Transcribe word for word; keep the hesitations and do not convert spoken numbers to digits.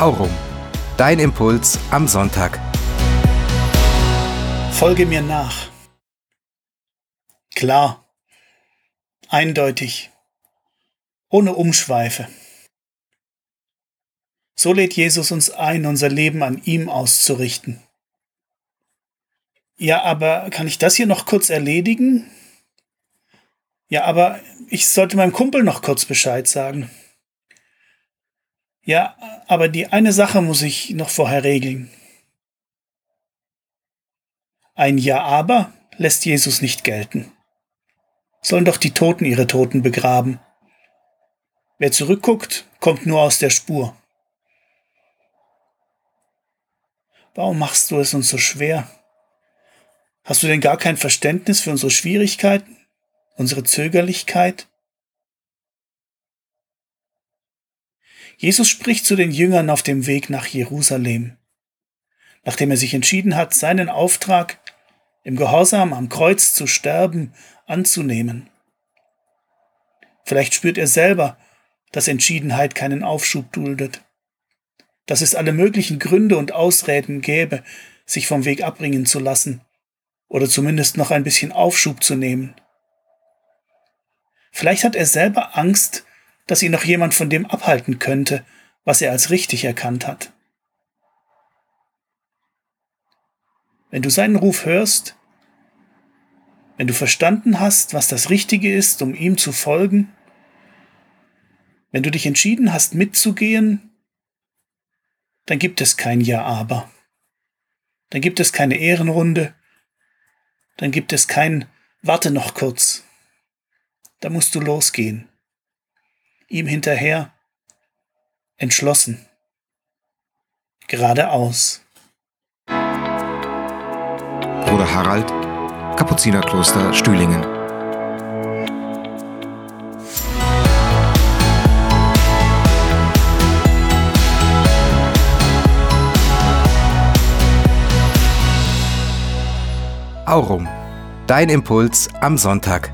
Aurum. Dein Impuls am Sonntag. Folge mir nach. Klar, eindeutig, ohne Umschweife. So lädt Jesus uns ein, unser Leben an ihm auszurichten. Ja, aber kann ich das hier noch kurz erledigen? Ja, aber ich sollte meinem Kumpel noch kurz Bescheid sagen. Ja, aber die eine Sache muss ich noch vorher regeln. Ein Ja, aber lässt Jesus nicht gelten. Sollen doch die Toten ihre Toten begraben. Wer zurückguckt, kommt nur aus der Spur. Warum machst du es uns so schwer? Hast du denn gar kein Verständnis für unsere Schwierigkeiten? Unsere Zögerlichkeit? Jesus spricht zu den Jüngern auf dem Weg nach Jerusalem, nachdem er sich entschieden hat, seinen Auftrag, im Gehorsam am Kreuz zu sterben, anzunehmen. Vielleicht spürt er selber, dass Entschiedenheit keinen Aufschub duldet, dass es alle möglichen Gründe und Ausreden gäbe, sich vom Weg abbringen zu lassen oder zumindest noch ein bisschen Aufschub zu nehmen. Vielleicht hat er selber Angst, dass ihn noch jemand von dem abhalten könnte, was er als richtig erkannt hat. Wenn du seinen Ruf hörst, wenn du verstanden hast, was das Richtige ist, um ihm zu folgen, wenn du dich entschieden hast, mitzugehen, dann gibt es kein Ja-Aber. Dann gibt es keine Ehrenrunde. Dann gibt es kein Warte noch kurz. Da musst du losgehen. Ihm hinterher, entschlossen, geradeaus. Bruder Harald, Kapuzinerkloster Stühlingen. Aurum, dein Impuls am Sonntag.